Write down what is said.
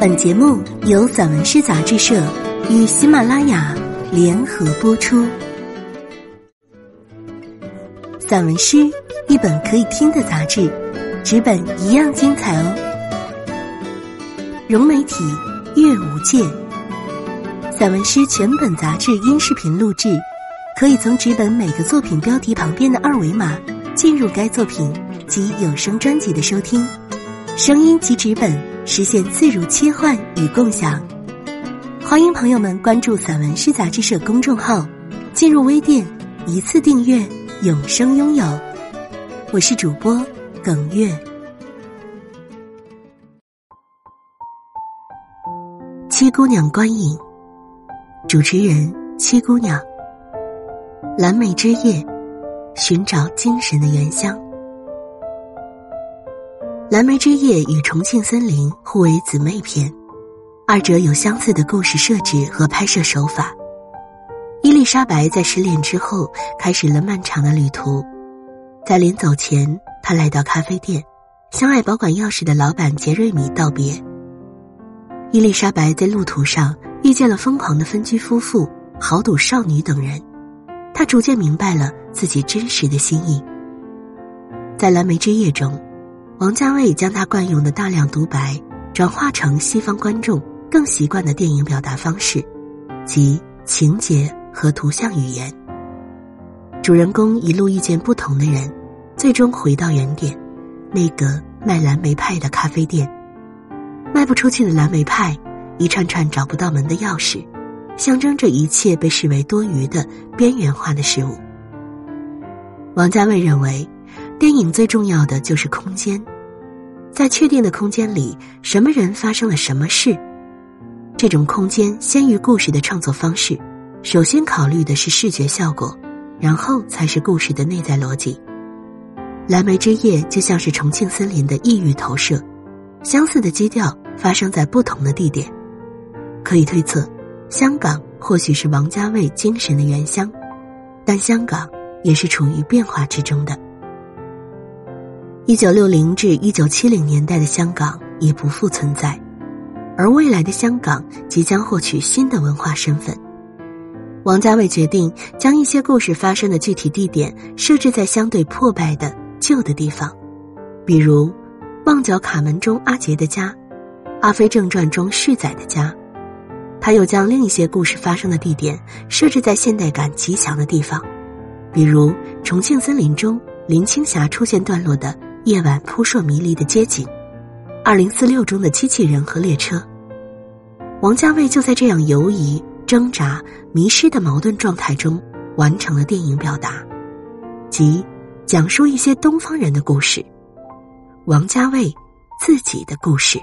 本节目由散文诗杂志社与喜马拉雅联合播出。散文诗，一本可以听的杂志，纸本一样精彩哦。融媒体，阅无界。散文诗全本杂志音视频录制，可以从纸本每个作品标题旁边的二维码进入该作品及有声专辑的收听，声音及纸本实现自如切换与共享。欢迎朋友们关注散文诗杂志社公众号，进入微店一次订阅，永生拥有。我是主播耿月。七姑娘观影，主持人七姑娘。蓝莓之夜，寻找精神的原乡。蓝莓之夜与重庆森林互为姊妹篇，二者有相似的故事设置和拍摄手法。伊丽莎白在失恋之后开始了漫长的旅途，在临走前，她来到咖啡店，向爱保管钥匙的老板杰瑞米道别。伊丽莎白在路途上遇见了疯狂的分居夫妇、豪赌少女等人，她逐渐明白了自己真实的心意。在蓝莓之夜中，王家卫将他惯用的大量独白转化成西方观众更习惯的电影表达方式，即情节和图像语言。主人公一路遇见不同的人，最终回到原点，那个卖蓝莓派的咖啡店。卖不出去的蓝莓派，一串串找不到门的钥匙，象征着一切被视为多余的边缘化的事物。王家卫认为，电影最重要的就是空间，在确定的空间里，什么人发生了什么事。这种空间先于故事的创作方式，首先考虑的是视觉效果，然后才是故事的内在逻辑。蓝莓之夜就像是重庆森林的异域投射，相似的基调发生在不同的地点。可以推测，香港或许是王家卫精神的原乡，但香港也是处于变化之中的。1960至1970年代的香港已不复存在，而未来的香港即将获取新的文化身份。王家卫决定将一些故事发生的具体地点设置在相对破败的旧的地方，比如《旺角卡门》中阿杰的家，《阿飞正传》中旭仔的家。他又将另一些故事发生的地点设置在现代感极强的地方，比如《重庆森林》中林青霞出现段落的夜晚扑朔迷离的街景，2046中的机器人和列车。王家卫就在这样犹疑、挣扎、迷失的矛盾状态中完成了电影表达，即讲述一些东方人的故事，王家卫自己的故事。